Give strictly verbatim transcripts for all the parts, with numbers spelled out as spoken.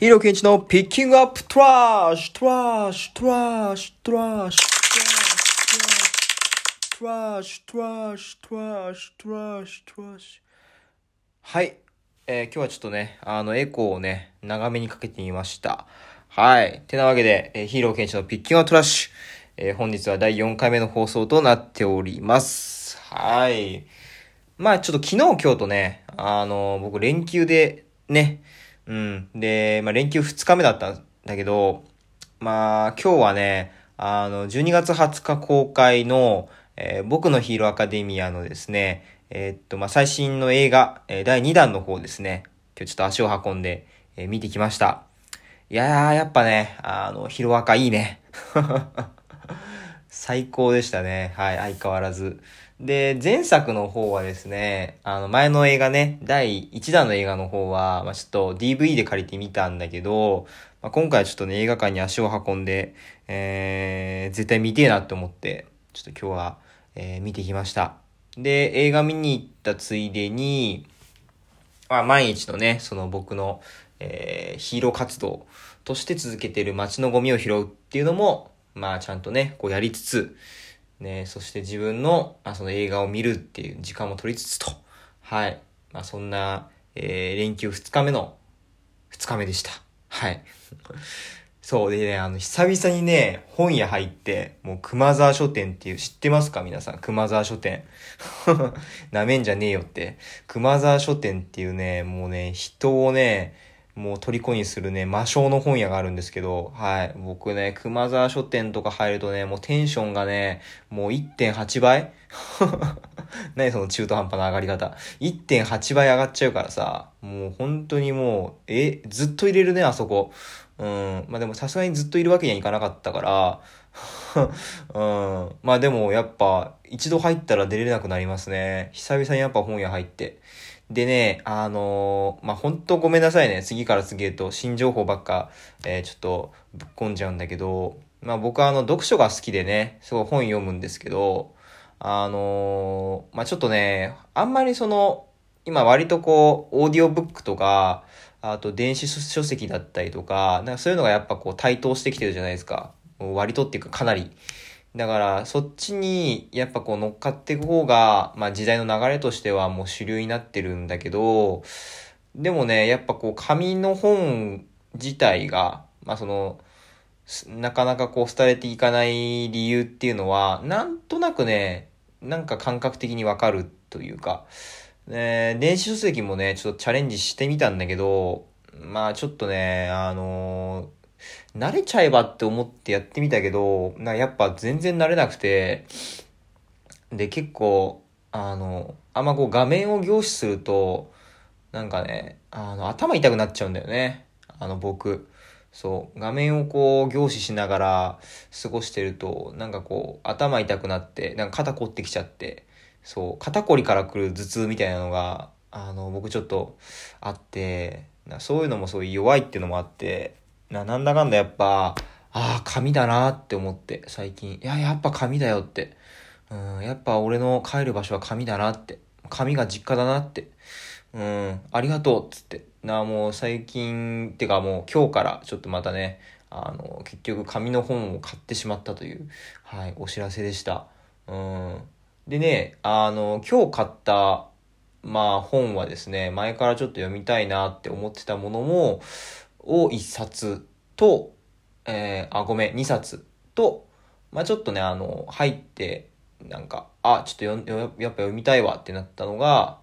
ヒロケンイチのピッキングアップトラッシュトラッシュトラッシュトラッシュトラッシュトラッシュトラッシュトラッシュトラッシュ。はい、えー、今日はちょっとねあのエコーをね長めにかけてみました。はいてなわけで、えー、ヒロケンイチのピッキングアップトラッシュ、えー、本日はだいよんかいめの放送となっております。はいまあちょっと昨日今日とねあのー、僕連休でねうん。で、まあ、連休ふつかめだったんだけど、まあ、今日はね、あの、じゅうにがつはつか公開の、えー、僕のヒーローアカデミアのですね、えー、っと、まあ、最新の映画、えー、だいにだんの方ですね、今日ちょっと足を運んで、えー、見てきました。いやー、やっぱね、あの、ヒーローアカいいね。最高でしたね。はい、相変わらず。で、前作の方はですね、あの、前の映画ね、だいいちだんの映画の方は、まあ、ちょっと ディーブイ で借りてみたんだけど、まあ、今回はちょっとね、映画館に足を運んで、えー、絶対見てえなって思って、ちょっと今日は、えー、見てきました。で、映画見に行ったついでに、まあ、毎日のね、その僕の、えー、ヒーロー活動として続けている街のゴミを拾うっていうのも、まあちゃんとね、こうやりつつ、ね、そして自分の、まあ、その映画を見るっていう時間も取りつつと、はい。まあそんな、えー、連休ふつかめの、ふつかめでした。はい。そうでね、あの、久々にね、本屋入って、もう熊沢書店っていう、知ってますか皆さん、熊沢書店。なめんじゃねえよって。熊沢書店っていうね、もうね、人をね、もう虜にするね、魔性の本屋があるんですけど、はい。僕ね、熊沢書店とか入るとね、もうテンションがね、もう いってんはちばい何その中途半端な上がり方。いってんはちばい上がっちゃうからさ、もう本当にもう、え、ずっと入れるね、あそこ。うん。まあでもさすがにずっといるわけにはいかなかったから、うん。まあでもやっぱ、一度入ったら出れなくなりますね。久々にやっぱ本屋入って。でね、あのー、まあ、ほんとごめんなさいね。次から次へと新情報ばっか、えー、ちょっとぶっ込んじゃうんだけど、まあ、僕はあの、読書が好きでね、すごい本読むんですけど、あのー、まあ、ちょっとね、あんまりその、今割とこう、オーディオブックとか、あと電子書籍だったりとか、なんかそういうのがやっぱこう、台頭してきてるじゃないですか。割とっていうかかなり。だから、そっちに、やっぱこう乗っかっていく方が、まあ時代の流れとしてはもう主流になってるんだけど、でもね、やっぱこう紙の本自体が、まあその、なかなかこう廃れていかない理由っていうのは、なんとなくね、なんか感覚的にわかるというか、えー、電子書籍もね、ちょっとチャレンジしてみたんだけど、まあちょっとね、あのー、慣れちゃえばって思ってやってみたけど、なやっぱ全然慣れなくて、で結構あのあんまこう画面を凝視するとなんかねあの頭痛くなっちゃうんだよね。あの僕そう画面をこう凝視しながら過ごしてるとなんかこう頭痛くなってなんか肩凝ってきちゃってそう肩こりからくる頭痛みたいなのがあの僕ちょっとあってなそういうのもそういう弱いっていうのもあって。な、なんだかんだやっぱ、ああ、紙だなって思って、最近。いや、やっぱ紙だよって。うん、やっぱ俺の帰る場所は紙だなって。紙が実家だなって。うん、ありがとうっつって。な、もう最近、てかもう今日からちょっとまたね、あの、結局紙の本を買ってしまったという、はい、お知らせでした。うん。でね、あの、今日買った、まあ本はですね、前からちょっと読みたいなって思ってたものも、をいっさつと、えー、あ、ごめん、にさつと、まぁ、あ、ちょっとね、あの、入って、なんか、あ、ちょっとよ、よやっぱ読みたいわってなったのが、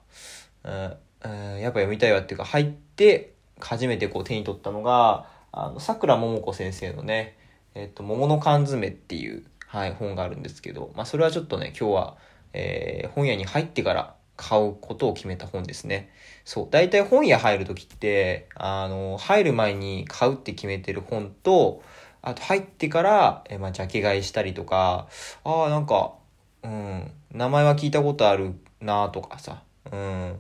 うんうん、やっぱ読みたいわっていうか、入って、初めてこう手に取ったのが、あの、桜桃子先生のね、えっと、桃の缶詰っていう、はい、本があるんですけど、まぁ、あ、それはちょっとね、今日は、えー、本屋に入ってから、買うことを決めた本ですね。そう。だいたい本屋入るときって、あの、入る前に買うって決めてる本と、あと入ってから、え、まあ、ジャケ買いしたりとか、ああ、なんか、うん、名前は聞いたことあるなとかさ、うん。っ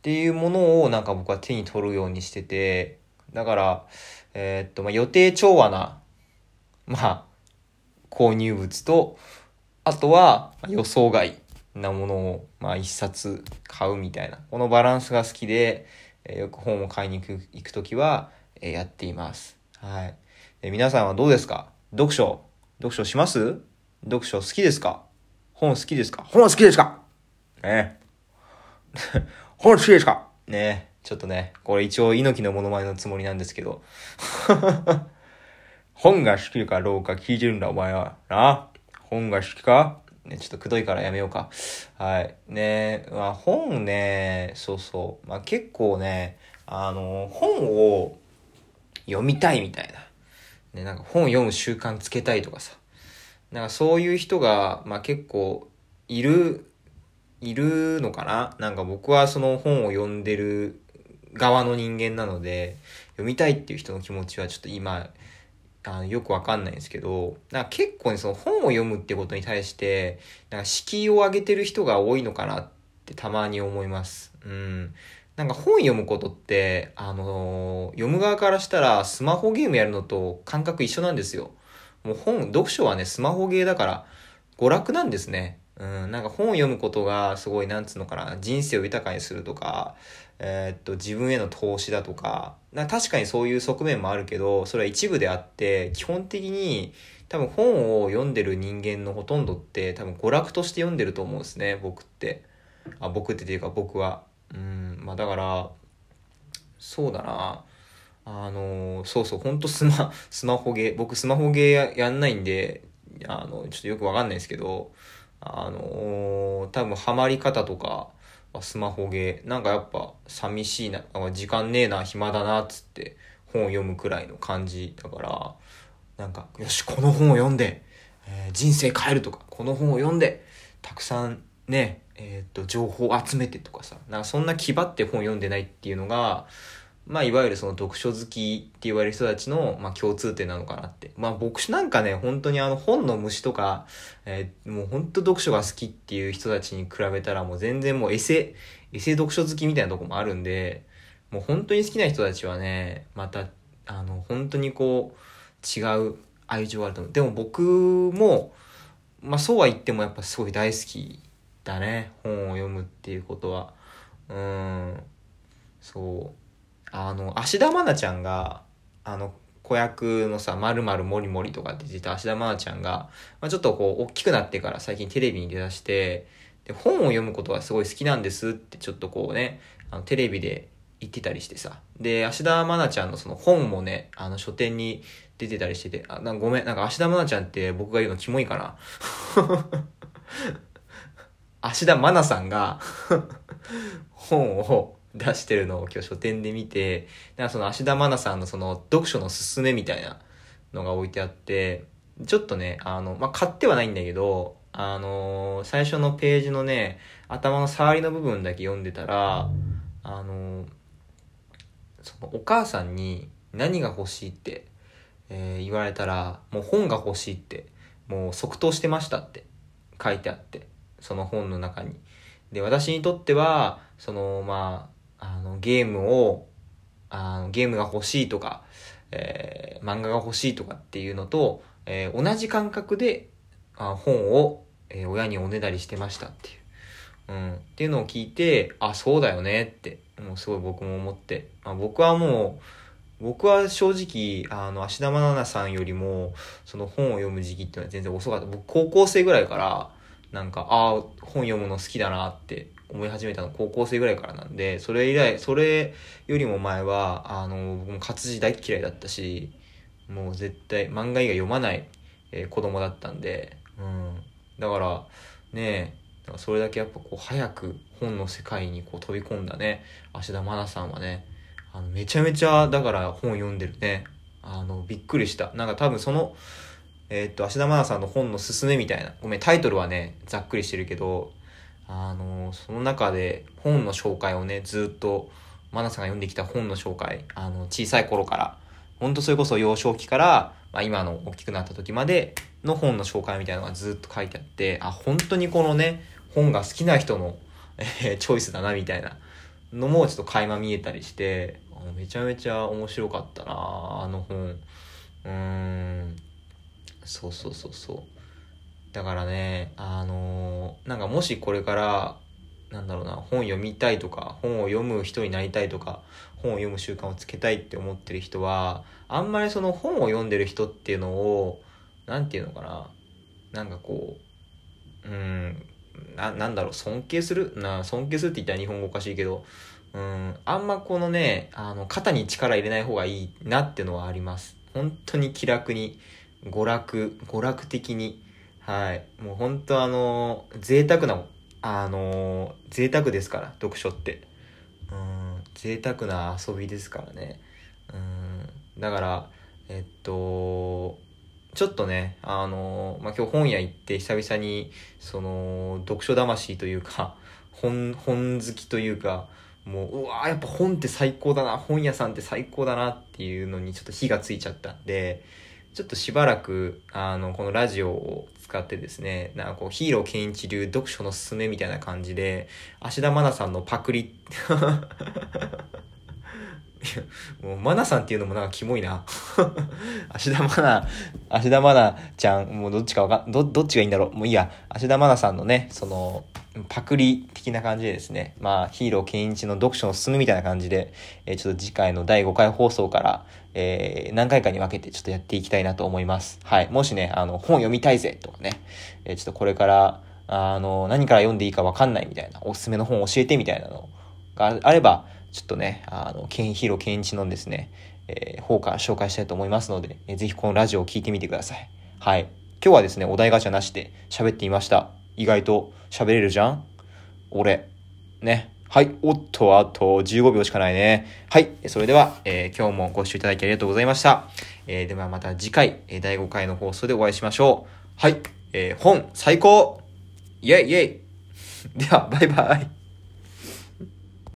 ていうものをなんか僕は手に取るようにしてて、だから、えー、っと、まあ、予定調和な、まあ、購入物と、あとは予想外。なものを、まあ、一冊買うみたいな。このバランスが好きで、えー、よく本を買いに行く、行くときは、えー、やっています。はい。で、皆さんはどうですか？読書、読書します？読書好きですか？本好きですか？本好きですか？ね本好きですか？ねちょっとね、これ一応猪木のモノマネのつもりなんですけど。本が好きかどうか聞いてるんだお前は。な本が好きかね、ちょっとくどいからやめようか。はい。ねえ、まあ、本ね、そうそう。まあ、結構ね、あの、本を読みたいみたいな。ね、なんか本読む習慣つけたいとかさ。なんかそういう人が、まあ、結構いる、いるのかな。なんか僕はその本を読んでる側の人間なので、読みたいっていう人の気持ちはちょっと今、あのよくわかんないんですけど、なんか結構ね、その本を読むってことに対してなんか敷居を上げてる人が多いのかなってたまに思います。うん。なんか本読むことってあのー、読む側からしたらスマホゲームやるのと感覚一緒なんですよ。もう本読書はねスマホゲーだから娯楽なんですね。うん。なんか本を読むことがすごいなんつうのかな、人生を豊かにするとか。えー、っと自分への投資だとか、なんか確かにそういう側面もあるけど、それは一部であって、基本的に多分本を読んでる人間のほとんどって多分娯楽として読んでると思うんですね、僕って。あ、僕ってっていうか僕は。うん、まあだから、そうだな。あの、そうそう、ほんとスマ、スマホゲー、僕スマホゲー や, やんないんで、あの、ちょっとよくわかんないですけど、あの、多分ハマり方とか、スマホゲーなんかやっぱ寂しいな、時間ねえな、暇だなっつって本を読むくらいの感じだから、なんかよしこの本を読んで、えー、人生変えるとか、この本を読んでたくさんねえー、っと情報を集めてとかさ、なんかそんな気張って本を読んでないっていうのが、まあいわゆるその読書好きって言われる人たちのまあ共通点なのかなって。まあ僕なんかね本当にあの本の虫とか、えー、もう本当読書が好きっていう人たちに比べたらもう全然もうエセエセ読書好きみたいなとこもあるんで、もう本当に好きな人たちはねまたあの本当にこう違う愛情があると思う。でも僕もまあそうは言ってもやっぱすごい大好きだね、本を読むっていうことは。うーん、そう。あの芦田愛菜ちゃんがあの子役のさ「まるまるもりもり」とかって言ってた芦田愛菜ちゃんが、まあ、ちょっとこう大きくなってから最近テレビに出だして、で本を読むことがすごい好きなんですってちょっとこうねあのテレビで言ってたりしてさ、で芦田愛菜ちゃんのその本もねあの書店に出てたりしてて、あなんかごめん、なんか芦田愛菜ちゃんって僕が言うのキモいかな芦田愛菜さんが本を出してるのを今日書店で見て、なんかその芦田愛菜さんのその読書のすすめみたいなのが置いてあって、ちょっとねあの、まあ、買ってはないんだけど、あのー、最初のページのね頭の触りの部分だけ読んでたら、あのー、そのお母さんに何が欲しいって、えー、言われたらもう本が欲しいってもう即答してましたって書いてあって、その本の中に。で私にとってはそのまああのゲームをあのゲームが欲しいとか、えー、漫画が欲しいとかっていうのと、えー、同じ感覚であ本を、えー、親におねだりしてましたっていう、うん、っていうのを聞いて、あそうだよねってもうすごい僕も思って、まあ、僕はもう僕は正直あの芦田愛菜さんよりもその本を読む時期っていうのは全然遅かった。僕高校生ぐらいからなんかあ本読むの好きだなって思い始めたの高校生ぐらいからなんで、それ以来、それよりも前は、あの、僕も活字大嫌いだったし、もう絶対漫画以外読まない、えー、子供だったんで、うん。だから、ねえ、それだけやっぱこう早く本の世界にこう飛び込んだね、芦田愛菜さんはね、あのめちゃめちゃだから本読んでるね。あの、びっくりした。なんか多分その、えー、っと、芦田愛菜さんの本のすすめみたいな、ごめん、タイトルはね、ざっくりしてるけど、あのその中で本の紹介をねずっと愛菜さんが読んできた本の紹介、あの小さい頃からほんとそれこそ幼少期から、まあ、今の大きくなった時までの本の紹介みたいなのがずっと書いてあって、あ本当にこのね本が好きな人の、えー、チョイスだなみたいなのもちょっと垣間見えたりして、めちゃめちゃ面白かったなあの本。うーんそうそうそうそうだからね、あのー、なんかもしこれからなんだろうな、本読みたいとか本を読む人になりたいとか本を読む習慣をつけたいって思ってる人はあんまりその本を読んでる人っていうのをなんていうのかな、なんかこううーん な, なんだろう尊敬するな尊敬するって言ったら日本語おかしいけど、うーんあんまこのねあの肩に力入れない方がいいなってのはあります。本当に気楽に娯楽娯楽的に、はいもう本当あの贅沢なあの贅沢ですから読書って、うーん贅沢な遊びですからね。うーんだからえっとちょっとねあの、まあ、今日本屋行って久々にその読書魂というか本本好きというか、もううわーやっぱ本って最高だな、本屋さんって最高だなっていうのにちょっと火がついちゃったんで、ちょっとしばらくあのこのラジオを使ってですね、なんかこうヒーローケンイチ流読書のすすめみたいな感じで芦田愛菜さんのパクリもうマナさんっていうのもなんかキモいな芦田愛菜芦田愛菜ちゃん、もうどっちかわかん ど, どっちがいいんだろう、もういいや、芦田愛菜さんのねそのパクリ的な感じでですね、まあヒーローケンイチの読書の進むみたいな感じで、えー、ちょっと次回のだいごかい放送から、えー、何回かに分けてちょっとやっていきたいなと思います。はいもしねあの本読みたいぜとかね、えー、ちょっとこれからあの何から読んでいいかわかんないみたいなおすすめの本教えてみたいなのがあれば、ちょっとね、あの、ヒーローケンイチのですね、えー、方から紹介したいと思いますので、えー、ぜひこのラジオを聞いてみてください。はい。今日はですね、お題ガチャなしで喋ってみました。意外と喋れるじゃん俺。ね。はい。おっと、あとじゅうごびょうしかないね。はい。それでは、えー、今日もご視聴いただきありがとうございました。えー、ではまた次回、だいごかいの放送でお会いしましょう。はい。えー、本最高イェイイェイでは、バイバイ。